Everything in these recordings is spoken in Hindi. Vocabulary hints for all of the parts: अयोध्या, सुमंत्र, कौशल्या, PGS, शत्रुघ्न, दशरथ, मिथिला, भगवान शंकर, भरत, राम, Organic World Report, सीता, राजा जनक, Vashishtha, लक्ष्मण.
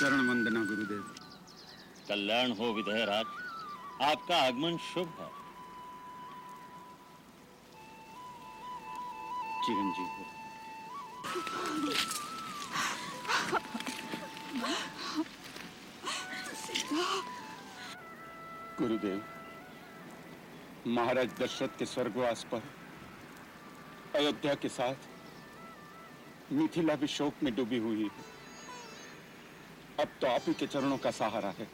चरण वंदना गुरुदेव। कल्याण हो विधेयराज, आपका आगमन शुभ है। चिरंजीव हो। गुरुदेव, महाराज दशरथ के स्वर्गवास पर अयोध्या के साथ मिथिला भी शोक में डूबी हुई है। अब तो आप ही के चरणों का सहारा है।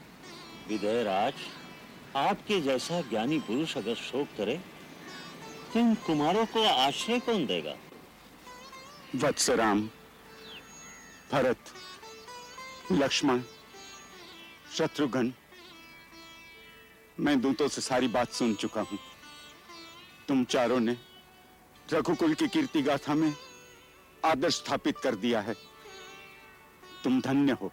विदयराज, आपके जैसा ज्ञानी पुरुष अगर शोक करे तो इन कुमारों को आश्रय कौन देगा? वत्स राम, भरत, लक्ष्मण, शत्रुघ्न, मैं दूतों से सारी बात सुन चुका हूं। तुम चारों ने रघुकुल की कीर्ति गाथा में आदर्श स्थापित कर दिया है। तुम धन्य हो।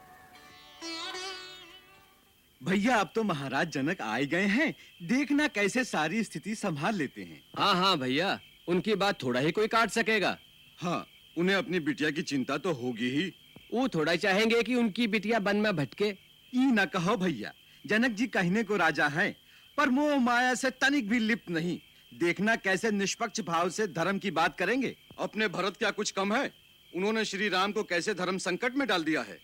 भैया, अब तो महाराज जनक आए गए हैं, देखना कैसे सारी स्थिति संभाल लेते हैं। हाँ हाँ भैया, उनकी बात थोड़ा ही कोई काट सकेगा। हाँ, उन्हें अपनी बिटिया की चिंता तो होगी ही। वो थोड़ा चाहेंगे कि उनकी बिटिया वन में भटके। ई ना कहो भैया, जनक जी कहने को राजा हैं, पर मोह माया से तनिक भी लिप्त नहीं। देखना कैसे निष्पक्ष भाव से धर्म की बात करेंगे। अपने भरत क्या कुछ कम है? उन्होंने श्री राम को कैसे धर्म संकट में डाल दिया है।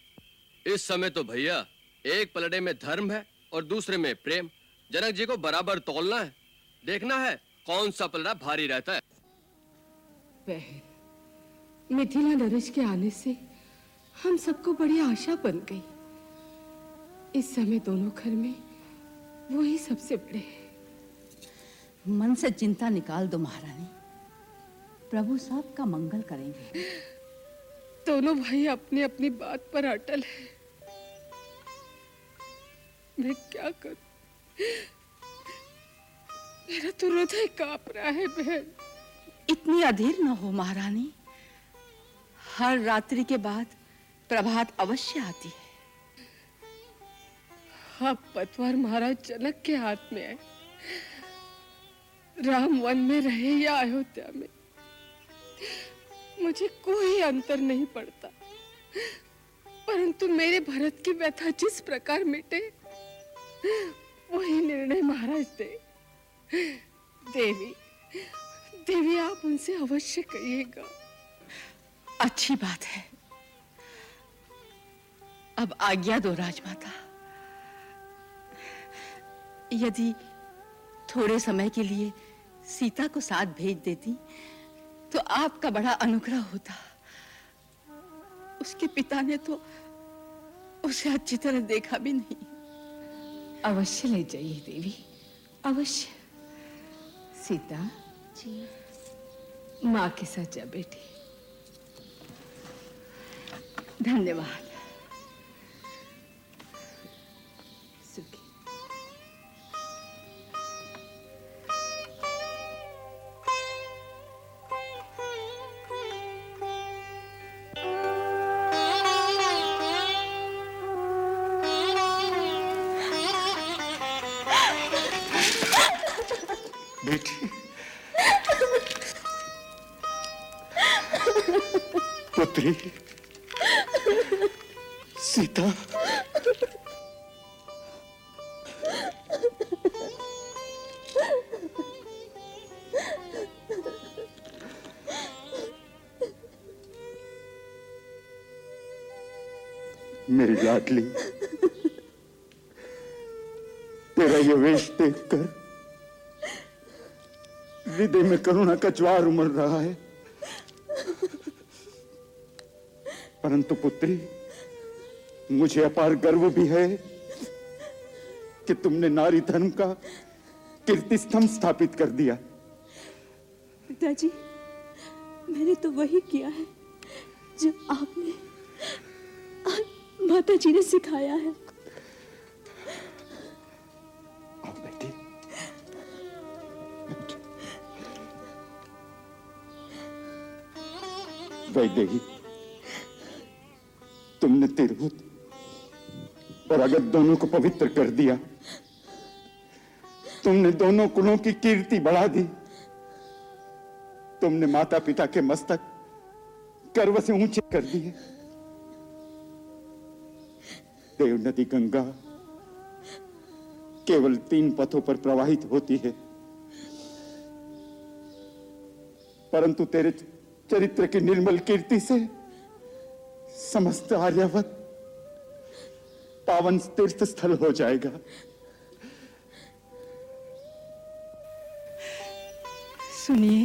इस समय तो भैया एक पलड़े में धर्म है और दूसरे में प्रेम, जनक जी को बराबर तौलना है, देखना है कौन सा पलड़ा भारी रहता है। बहन, मिथिला नरेश के आने से हम सबको बड़ी आशा बन गई। इस समय दोनों घर में वो ही सबसे बड़े हैं। मन से चिंता निकाल दो महारानी, प्रभु साहब का मंगल करेंगे। दोनों भाई अपनी अपनी बात पर अटल है। मैं क्या करूं, मेरा तो हृदय कांप रहा है। बहन, इतनी अधीर न हो महारानी, हर रात्रि के बाद प्रभात अवश्य आती है। अब पतवार महाराज जनक के हाथ में है। राम वन में रहे या अयोध्या में, मुझे कोई अंतर नहीं पड़ता, परंतु मेरे भरत की व्यथा जिस प्रकार मिटे वही निर्णय महाराज दे। देवी, देवी आप उनसे अवश्य कहिएगा। अच्छी बात है, अब आज्ञा दो राजमाता। यदि थोड़े समय के लिए सीता को साथ भेज देती तो आपका बड़ा अनुग्रह होता। उसके पिता ने तो उसे अच्छी तरह देखा भी नहीं। अवश्य ले जाइए देवी, अवश्य। सीता जी, माँ के साथ जा बेटी। धन्यवाद। पुत्री सीता, मेरी लाडली, तेरा ये वेश देखकर हृदय में करुणा का ज्वार उमड़ रहा है, परंतु पुत्री मुझे अपार गर्व भी है कि तुमने नारी धर्म का कीर्ति स्तंभ स्थापित कर दिया। पिताजी, मैंने तो वही किया है जो आपने, माताजी ने सिखाया है। वैदेही, तुमने तिरहुत और अगर दोनों को पवित्र कर दिया, तुमने दोनों कुलों की कीर्ति बढ़ा दी, तुमने माता पिता के मस्तक गर्व से ऊंचे कर दिए। देव नदी गंगा केवल 3 पथों पर प्रवाहित होती है, परंतु तेरे चरित्र की निर्मल कीर्ति से समस्त आर्यावत पावन तीर्थ स्थल हो जाएगा। सुनिए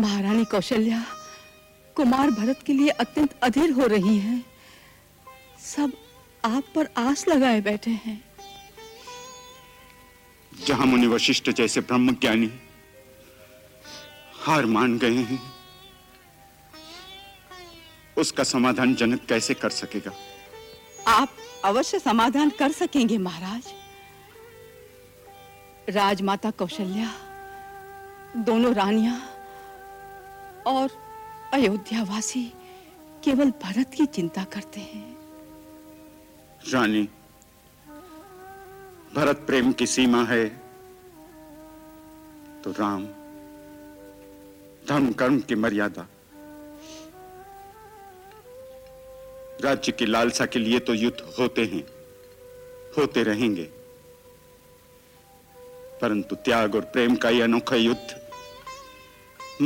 महारानी कौशल्या कुमार भरत के लिए अत्यंत अधीर हो रही हैं। सब आप पर आस लगाए बैठे हैं। जहां मुनि वशिष्ठ जैसे ब्रह्मज्ञानी हार मान गए हैं, उसका समाधान जनक कैसे कर सकेगा? आप अवश्य समाधान कर सकेंगे महाराज। राजमाता कौशल्या, दोनों रानियां और अयोध्यावासी केवल भरत की चिंता करते हैं। रानी, भरत प्रेम की सीमा है तो राम धर्म कर्म की मर्यादा। राज्य की लालसा के लिए तो युद्ध होते हैं, होते रहेंगे, परंतु त्याग और प्रेम का यह अनोखा युद्ध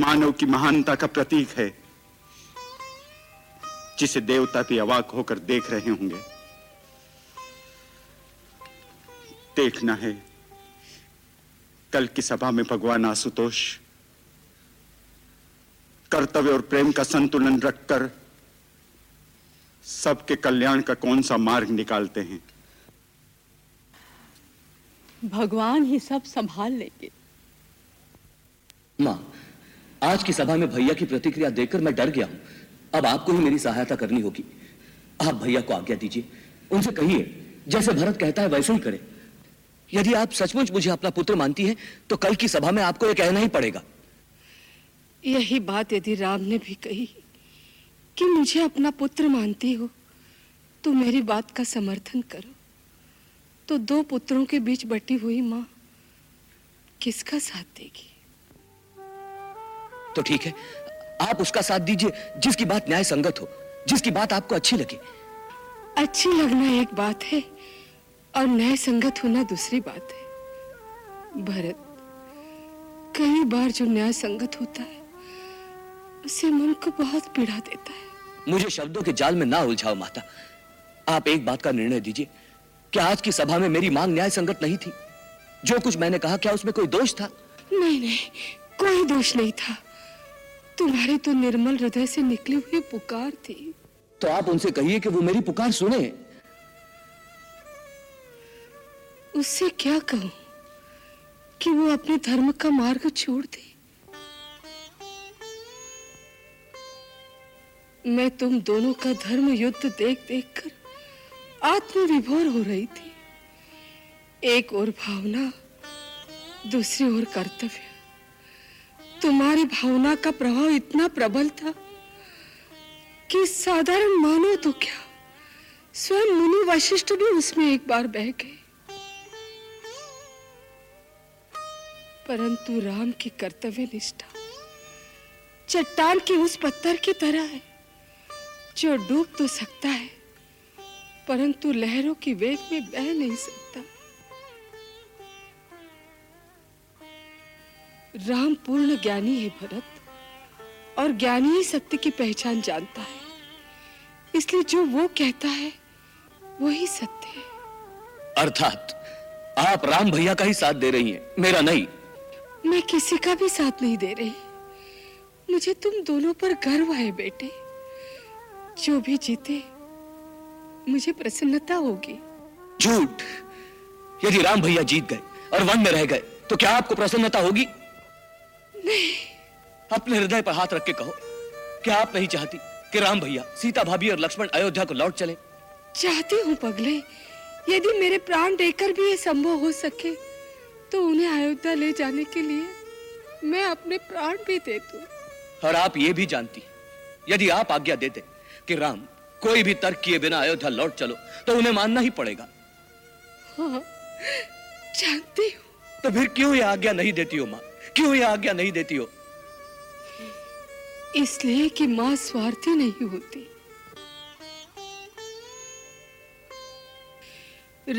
मानव की महानता का प्रतीक है, जिसे देवता भी अवाक होकर देख रहे होंगे। देखना है कल की सभा में भगवान आशुतोष कर्तव्य और प्रेम का संतुलन रखकर सबके कल्याण का कौन सा मार्ग निकालते हैं। भगवान ही सब संभाल लेंगे। मां, आज की सभा में भैया की प्रतिक्रिया देखकर मैं डर गया हूं। अब आपको ही मेरी सहायता करनी होगी। आप भैया को आज्ञा दीजिए, उनसे कहिए जैसे भरत कहता है वैसे ही करें। यदि आप सचमुच मुझे अपना पुत्र मानती हैं, तो कल की सभा में आपको यह कहना ही पड़ेगा। यही बात यदि राम ने भी कही कि मुझे अपना पुत्र मानती हो तो मेरी बात का समर्थन करो, तो दो पुत्रों के बीच बटी हुई माँ किसका साथ देगी? तो ठीक है, आप उसका साथ दीजिए जिसकी बात न्याय संगत हो, जिसकी बात आपको अच्छी लगे। अच्छी लगना एक बात है और न्याय संगत होना दूसरी बात है। भरत, कई बार जो न्याय संगत होता है उसे मन को बहुत पीड़ा देता है। मुझे शब्दों के जाल में ना उलझाओ माता। आप एक बात का निर्णय दीजिए कि आज की सभा में मेरी मांग न्याय संगत नहीं थी। जो कुछ मैंने कहा, क्या उसमें कोई दोष था? नहीं नहीं, कोई दोष नहीं था। तुम्हारी तो निर्मल हृदय से निकली हुई पुकार थी। तो आप उनसे कहिए कि वो मेरी पुकार सुने। उससे क्या कहूं कि वो अपने धर्म का मार्ग छोड़ दे। मैं तुम दोनों का धर्म युद्ध देख देख कर आत्मविभोर हो रही थी। एक और भावना, दूसरी ओर कर्तव्य। तुम्हारी भावना का प्रभाव इतना प्रबल था कि साधारण मानो तो क्या, स्वयं मुनि वशिष्ठ भी उसमें एक बार बह गए। परंतु राम की कर्तव्य निष्ठा चट्टान के उस पत्थर की तरह है जो डूब तो सकता है परंतु लहरों की वेग में बह नहीं सकता। राम पूर्ण ज्ञानी है भरत, और ज्ञानी ही सत्य की पहचान जानता है, इसलिए जो वो कहता है वही सत्य है। अर्थात आप राम भैया का ही साथ दे रही हैं, मेरा नहीं। मैं किसी का भी साथ नहीं दे रही। मुझे तुम दोनों पर गर्व है बेटे। जो भी जीते मुझे प्रसन्नता होगी। झूठ! यदि राम भैया जीत गए और वन में रह गए तो क्या आपको प्रसन्नता होगी? नहीं। अपने हृदय पर हाथ रख के कहो, क्या आप नहीं चाहती कि राम भैया, सीता भाभी और लक्ष्मण अयोध्या को लौट चले? चाहती हूँ पगले। यदि मेरे प्राण देकर भी ये संभव हो सके तो उन्हें अयोध्या ले जाने के लिए मैं अपने प्राण भी दे दूँ। और आप ये भी जानती, यदि आप आज्ञा देते कि राम कोई भी तर्क किए बिना अयोध्या लौट चलो तो उन्हें मानना ही पड़ेगा। हाँ, जानती हूँ। तो फिर क्यों ये आज्ञा नहीं देती हो माँ? क्यों ये आज्ञा नहीं देती हो? इसलिए कि मां स्वार्थी नहीं होती।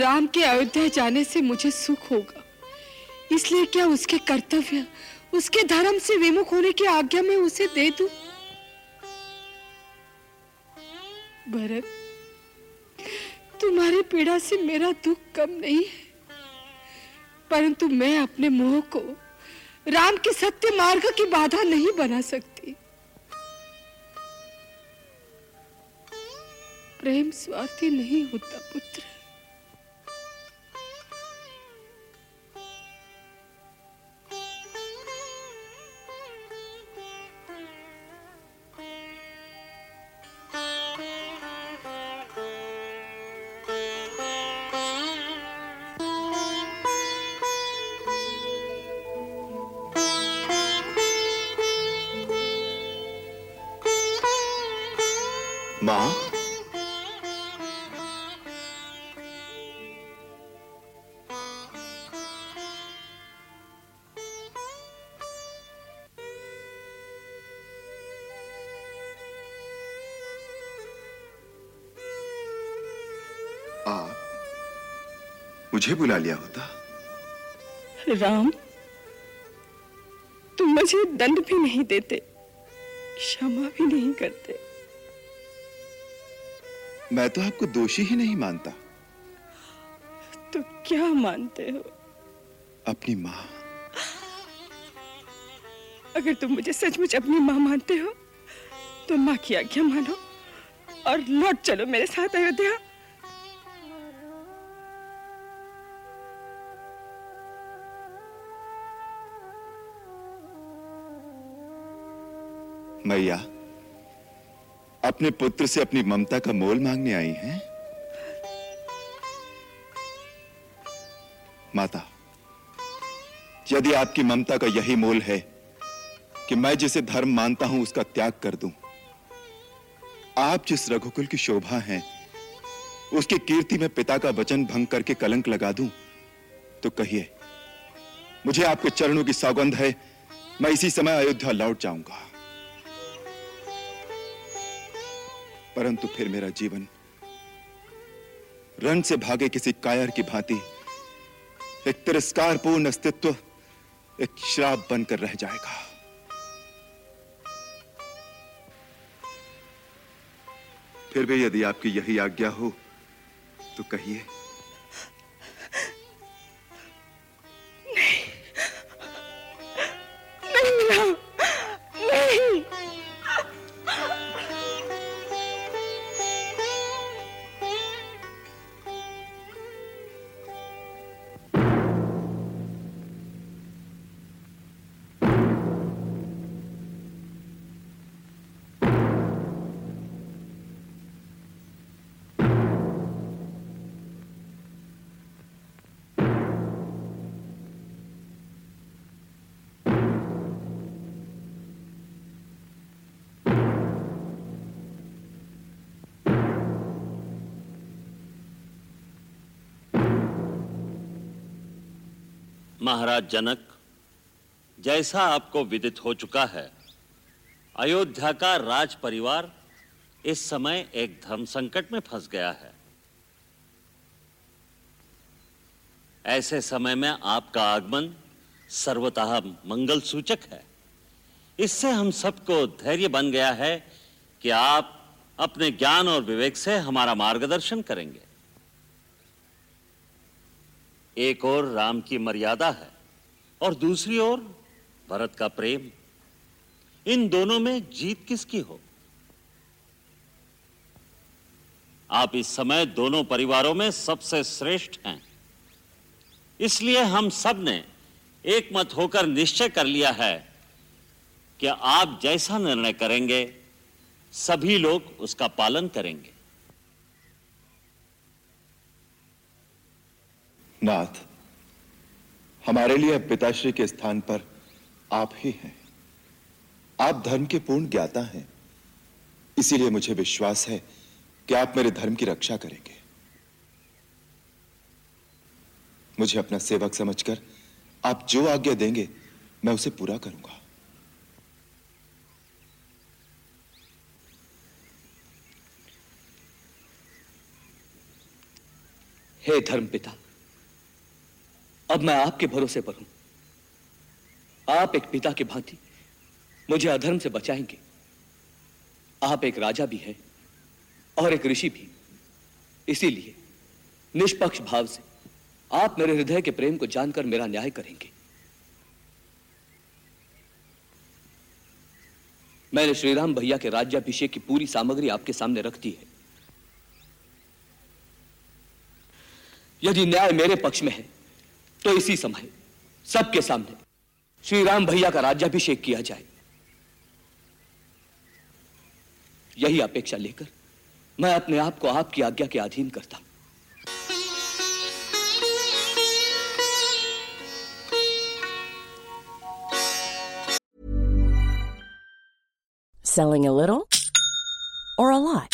राम के अयोध्या जाने से मुझे सुख होगा, इसलिए क्या उसके कर्तव्य, उसके धर्म से विमुख होने की आज्ञा मैं उसे दे दूं? भरत, तुम्हारी पीड़ा से मेरा दुख कम नहीं है, परंतु मैं अपने मोह को राम के सत्य मार्ग की बाधा नहीं बना सकती। प्रेम स्वार्थी नहीं होता पुत्र। मां, मुझे बुला लिया होता। राम, तुम मुझे दंड भी नहीं देते, क्षमा भी नहीं करते। मैं तो आपको दोषी ही नहीं मानता। तो क्या मानते हो? अपनी माँ। अगर तुम मुझे सचमुच अपनी माँ मानते हो तो माँ की आज्ञा मानो और लौट चलो मेरे साथ अयोध्या। मैया अपने पुत्र से अपनी ममता का मोल मांगने आई हैं। माता, यदि आपकी ममता का यही मोल है कि मैं जिसे धर्म मानता हूं उसका त्याग कर दूं, आप जिस रघुकुल की शोभा हैं उसकी कीर्ति में पिता का वचन भंग करके कलंक लगा दूं, तो कहिए मुझे आपके चरणों की सौगंध है, मैं इसी समय अयोध्या लौट जाऊंगा। परंतु फिर मेरा जीवन रण से भागे किसी कायर की भांति एक तिरस्कारपूर्ण अस्तित्व, एक श्राप बनकर रह जाएगा। फिर भी यदि आपकी यही आज्ञा हो तो कहिए। महाराज जनक, जैसा आपको विदित हो चुका है, अयोध्या का राज परिवार इस समय एक धर्म संकट में फंस गया है। ऐसे समय में आपका आगमन सर्वतः मंगल सूचक है। इससे हम सबको धैर्य बन गया है कि आप अपने ज्ञान और विवेक से हमारा मार्गदर्शन करेंगे। एक ओर राम की मर्यादा है और दूसरी ओर भरत का प्रेम, इन दोनों में जीत किसकी हो? आप इस समय दोनों परिवारों में सबसे श्रेष्ठ हैं, इसलिए हम सब ने एक मत होकर निश्चय कर लिया है कि आप जैसा निर्णय करेंगे सभी लोग उसका पालन करेंगे। नाथ, हमारे लिए पिताश्री के स्थान पर आप ही हैं। आप धर्म के पूर्ण ज्ञाता हैं, इसीलिए मुझे विश्वास है कि आप मेरे धर्म की रक्षा करेंगे। मुझे अपना सेवक समझकर आप जो आज्ञा देंगे मैं उसे पूरा करूंगा। हे धर्म पिता, अब मैं आपके भरोसे पर हूं। आप एक पिता की भांति मुझे अधर्म से बचाएंगे। आप एक राजा भी हैं और एक ऋषि भी, इसीलिए निष्पक्ष भाव से आप मेरे हृदय के प्रेम को जानकर मेरा न्याय करेंगे। मैंने श्रीराम भैया के राज्याभिषेक की पूरी सामग्री आपके सामने रख दी है। यदि न्याय मेरे पक्ष में है तो इसी समय सबके सामने श्री राम भैया का राज्याभिषेक किया जाए, यही अपेक्षा लेकर मैं अपने आप को आपकी आज्ञा के अधीन करता हूं। Selling a little or a lot?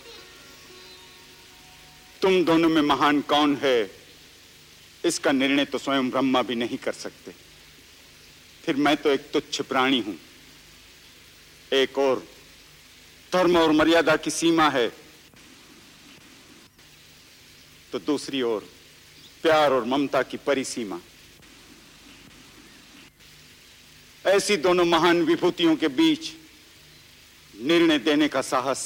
तुम दोनों में महान कौन है इसका निर्णय तो स्वयं ब्रह्मा भी नहीं कर सकते। फिर मैं तो एक तुच्छ प्राणी हूं। एक और धर्म और मर्यादा की सीमा है, तो दूसरी ओर प्यार और ममता की परिसीमा। ऐसी दोनों महान विभूतियों के बीच निर्णय देने का साहस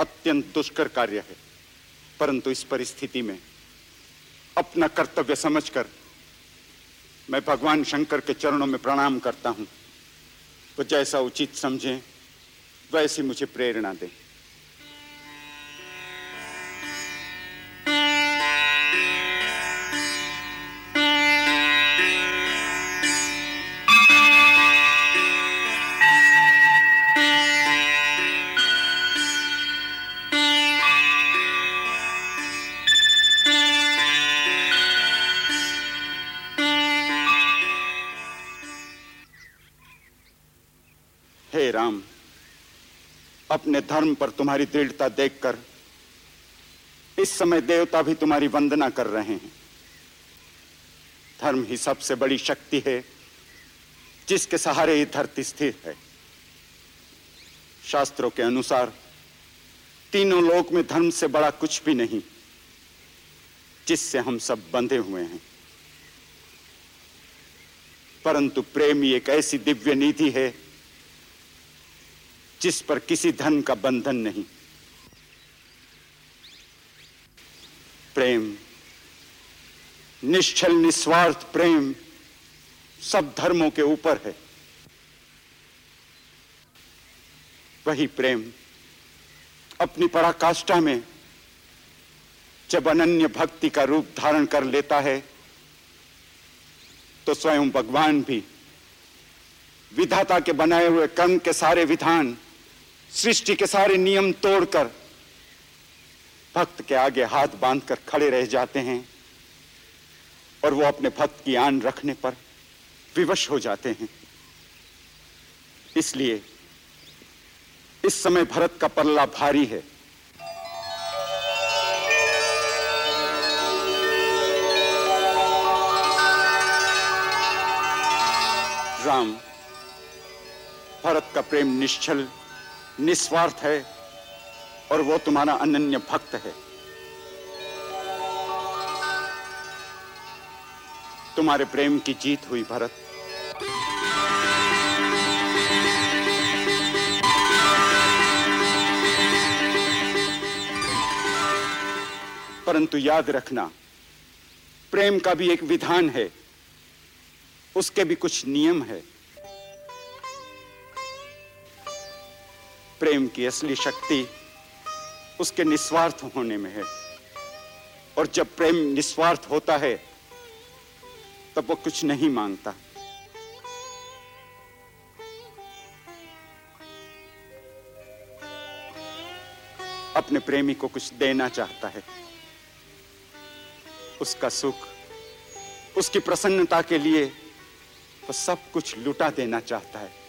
अत्यंत दुष्कर कार्य है, परंतु इस परिस्थिति में अपना कर्तव्य समझकर मैं भगवान शंकर के चरणों में प्रणाम करता हूं। वो जैसा उचित समझें वैसी मुझे प्रेरणा दें। राम, अपने धर्म पर तुम्हारी दृढ़ता देखकर इस समय देवता भी तुम्हारी वंदना कर रहे हैं। धर्म ही सबसे बड़ी शक्ति है जिसके सहारे ये धरती स्थिर है। शास्त्रों के अनुसार तीनों लोक में धर्म से बड़ा कुछ भी नहीं, जिससे हम सब बंधे हुए हैं। परंतु प्रेम ही एक ऐसी दिव्य निधि है जिस पर किसी धन का बंधन नहीं। प्रेम, निश्चल निस्वार्थ प्रेम सब धर्मों के ऊपर है। वही प्रेम अपनी पराकाष्ठा में जब अनन्य भक्ति का रूप धारण कर लेता है, तो स्वयं भगवान भी विधाता के बनाए हुए कर्म के सारे विधान, सृष्टि के सारे नियम तोड़कर भक्त के आगे हाथ बांधकर खड़े रह जाते हैं और वो अपने भक्त की आन रखने पर विवश हो जाते हैं। इसलिए इस समय भरत का पल्ला भारी है। राम, भरत का प्रेम निश्चल निस्वार्थ है और वो तुम्हारा अनन्य भक्त है। तुम्हारे प्रेम की जीत हुई भरत। परंतु याद रखना, प्रेम का भी एक विधान है, उसके भी कुछ नियम है। प्रेम की असली शक्ति उसके निस्वार्थ होने में है, और जब प्रेम निस्वार्थ होता है तब वो कुछ नहीं मांगता। अपने प्रेमी को कुछ देना चाहता है। उसका सुख, उसकी प्रसन्नता के लिए वो सब कुछ लुटा देना चाहता है।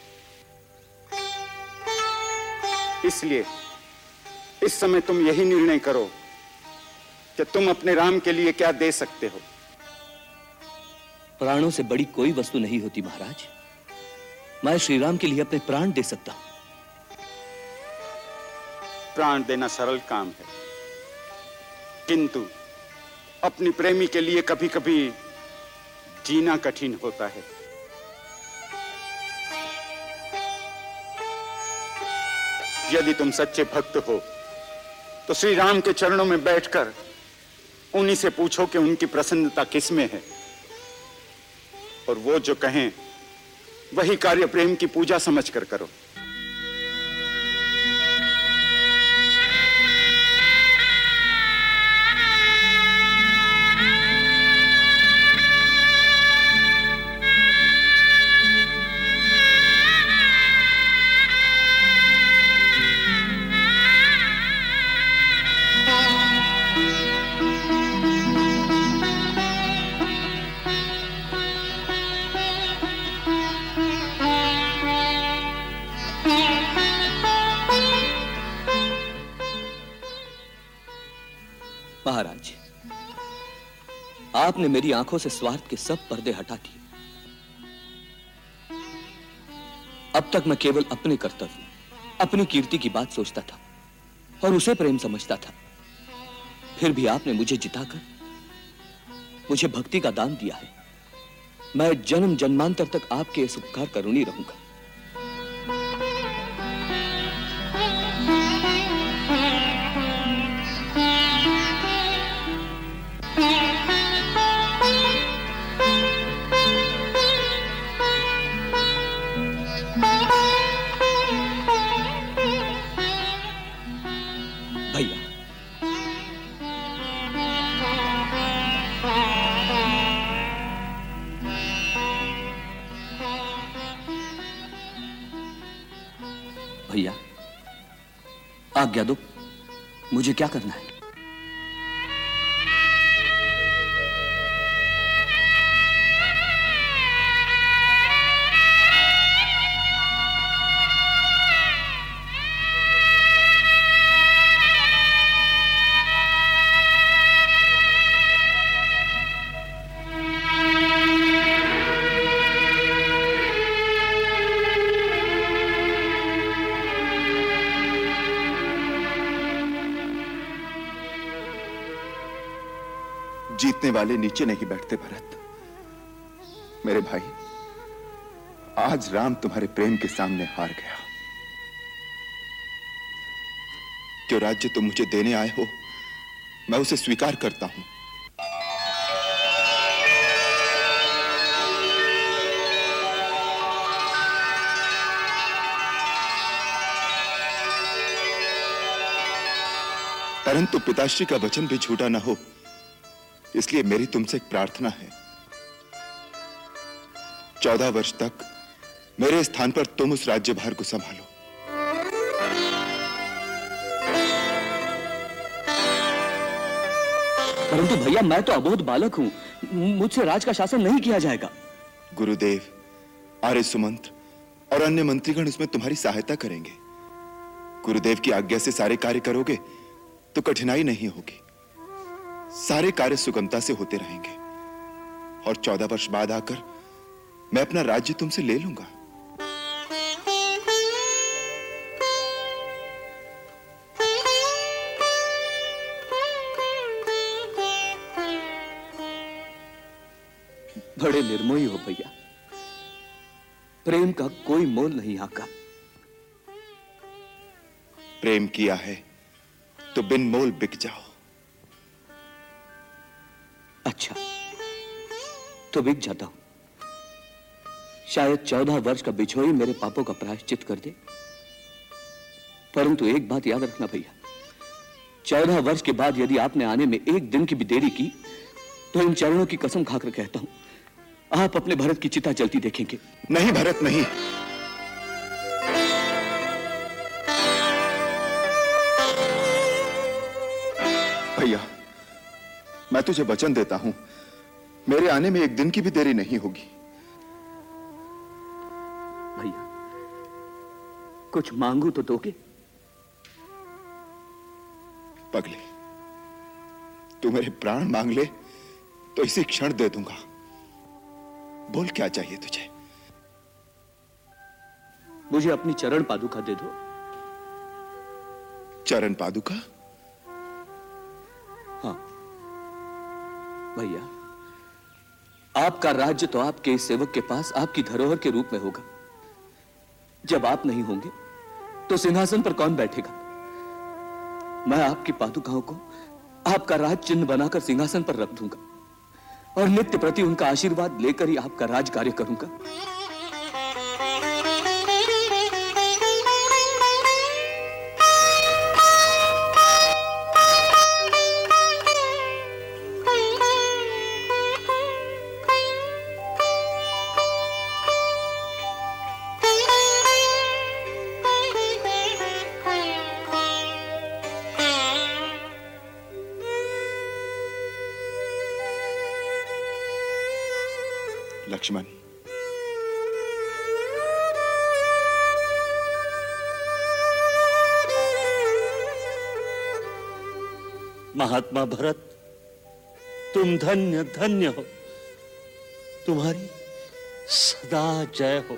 इसलिए इस समय तुम यही निर्णय करो कि तुम अपने राम के लिए क्या दे सकते हो। प्राणों से बड़ी कोई वस्तु नहीं होती महाराज। मैं श्री राम के लिए अपने प्राण दे सकता हूं। प्राण देना सरल काम है, किंतु अपनी प्रेमी के लिए कभी कभी जीना कठिन होता है। यदि तुम सच्चे भक्त हो तो श्री राम के चरणों में बैठकर उन्हीं से पूछो कि उनकी प्रसन्नता किस में है, और वो जो कहें वही कार्य प्रेम की पूजा समझकर करो। महाराज, आपने मेरी आंखों से स्वार्थ के सब पर्दे हटा दिए। अब तक मैं केवल अपने कर्तव्य, अपनी कीर्ति की बात सोचता था और उसे प्रेम समझता था। फिर भी आपने मुझे जिताकर मुझे भक्ति का दान दिया है। मैं जन्म जन्मांतर तक आपके इस उपकार का ऋणी रहूंगा। भैया, आज्ञा दो, मुझे क्या करना है? जीतने वाले नीचे नहीं बैठते भरत। मेरे भाई, आज राम तुम्हारे प्रेम के सामने हार गया। जो राज्य तुम मुझे देने आए हो, मैं उसे स्वीकार करता हूं। परंतु पिताश्री का वचन भी झूठा ना हो, इसलिए मेरी तुमसे एक प्रार्थना है। 14 वर्ष तक मेरे स्थान पर तुम उस राज्यभार को संभालो। परंतु भैया, मैं तो अबोध बालक हूं, मुझसे राज का शासन नहीं किया जाएगा। गुरुदेव, आर्य सुमंत्र और अन्य मंत्रीगण इसमें तुम्हारी सहायता करेंगे। गुरुदेव की आज्ञा से सारे कार्य करोगे तो कठिनाई नहीं होगी। सारे कार्य सुगमता से होते रहेंगे और 14 वर्ष बाद आकर मैं अपना राज्य तुमसे ले लूंगा। बड़े निर्मोही हो भैया, प्रेम का कोई मोल नहीं आका। प्रेम किया है तो बिन मोल बिक जाओ। अच्छा, तो बिक जाता हूं। शायद 14 वर्ष का बिछोई मेरे पापों का प्रायश्चित कर दे। परंतु एक बात याद रखना भैया, 14 वर्ष के बाद यदि आपने आने में एक दिन की भी देरी की तो इन चरणों की कसम खाकर कहता हूं, आप अपने भरत की चिता जलती देखेंगे। नहीं भरत, नहीं। भैया, मैं तुझे वचन देता हूं, मेरे आने में एक दिन की भी देरी नहीं होगी। भैया, कुछ मांगू तो दोगे? पगले, तू मेरे प्राण मांग ले तो इसी क्षण दे दूंगा। बोल, क्या चाहिए तुझे? मुझे अपनी चरण पादुका दे दो। चरण पादुका? हाँ, भैया, आपका राज्य तो आपके इस सेवक के पास आपकी धरोहर के रूप में होगा। जब आप नहीं होंगे तो सिंहासन पर कौन बैठेगा? मैं आपकी पादुकाओं को आपका राज चिन्ह बनाकर सिंहासन पर रख दूंगा और नित्य प्रति उनका आशीर्वाद लेकर ही आपका राज कार्य करूंगा। लक्ष्मण, महात्मा भरत, तुम धन्य धन्य हो, तुम्हारी सदा जय हो।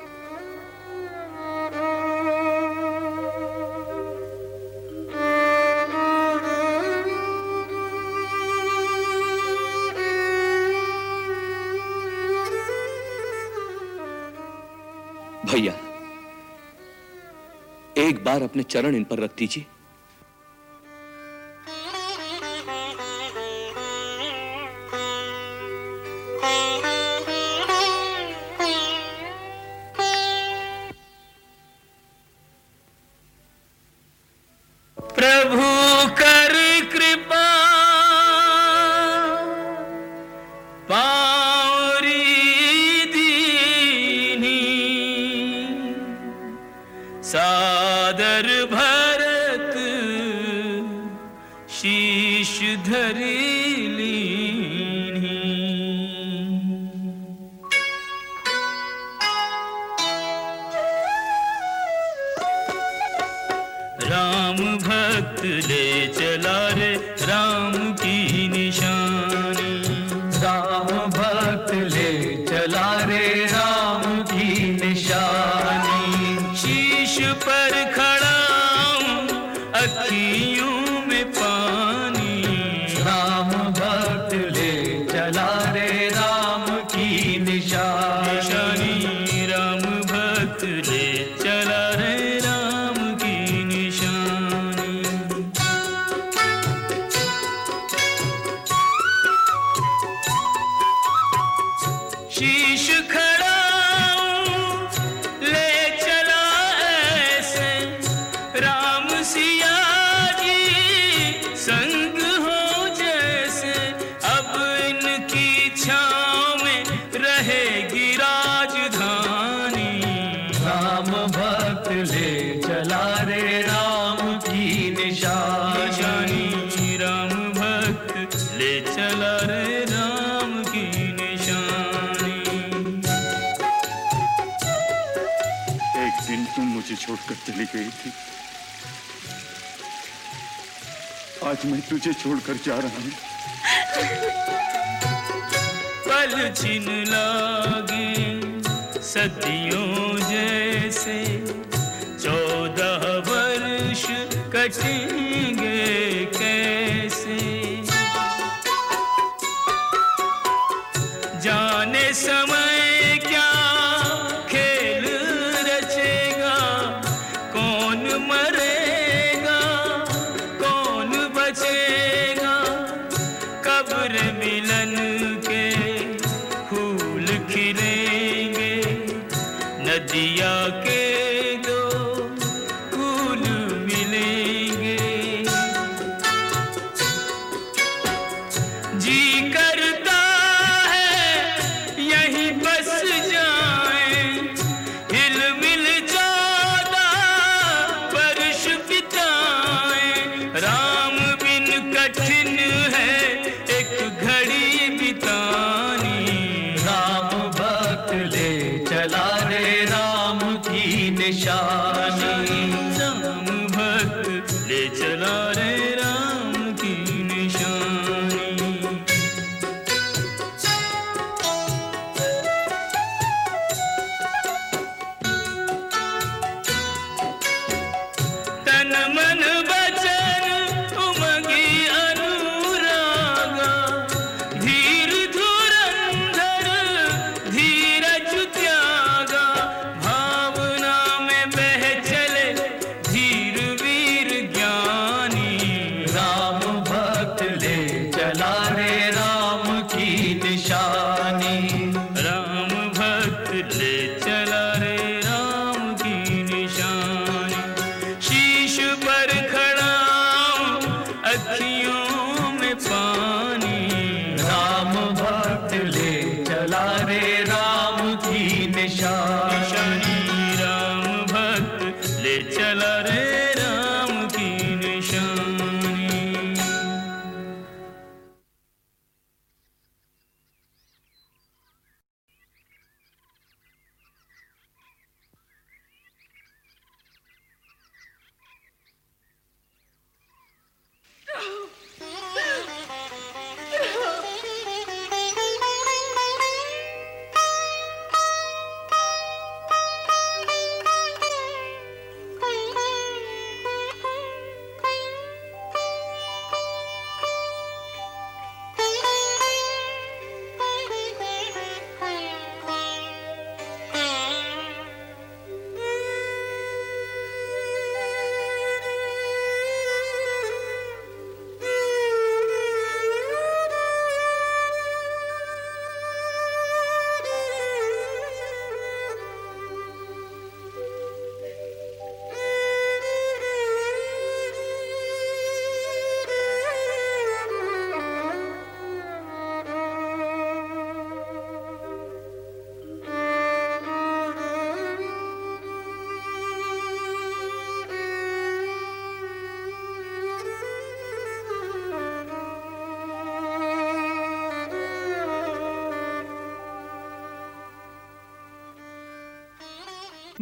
भैया, एक बार अपने चरण इन पर रख दीजिए। प्रभु कर कृपा, सादर भरत शीश धरी लीनी। राम भक्त ले चला रे राम की निशानी, राम भक्त ले चला रे राम की निशानी। पर खड़ा अखियों में पानी, राम भक्त ले चला रे राम की निशानी, राम भक्त ले चला रे राम की निशानी। शीश खड़ा छोड़कर चली गई थी, आज मैं तुझे छोड़कर जा रहा हूं। पल छिन लागे सदियों जैसे, 14 वर्ष कटेंगे कैसे, जाने समय क्या दिया के दो फूल मिलेंगे। जी करता है यहीं बस जाए, हिल मिल ज्यादा वर्ष बिताए। राम बिन कठिन है एक घड़ी बितानी, राम भक्त ले चला रे निशानी, राम भक्त ले चला रे राम की निशानी। तन मन बचन उमंगी अनुरागा, धीर ले चला रे राम की निशानी, शीश पर खड़ा अखियों में पानी, राम भक्त ले चला रे राम की निशानी, राम भक्त ले चला रे राम की निशानी।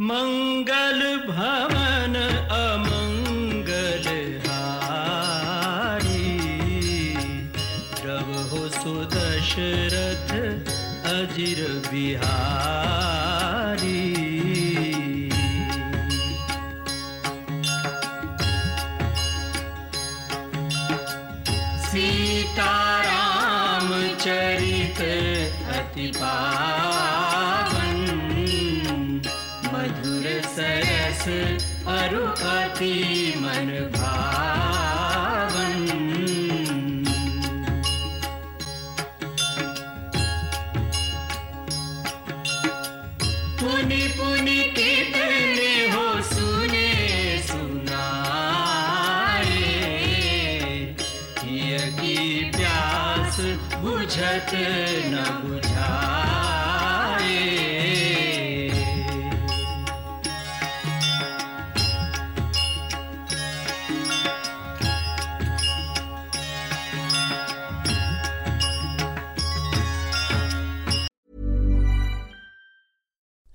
मंगल भवन अमंगल हारी, प्रभु सुदशरथ अजिर बिहारी, सीता राम चरित अति पावन, मधुर सरस अरु अति मन भावन, पुनि पुनि कितने हो सुने सुनाए, किया की प्यास बुझत न बुझाए,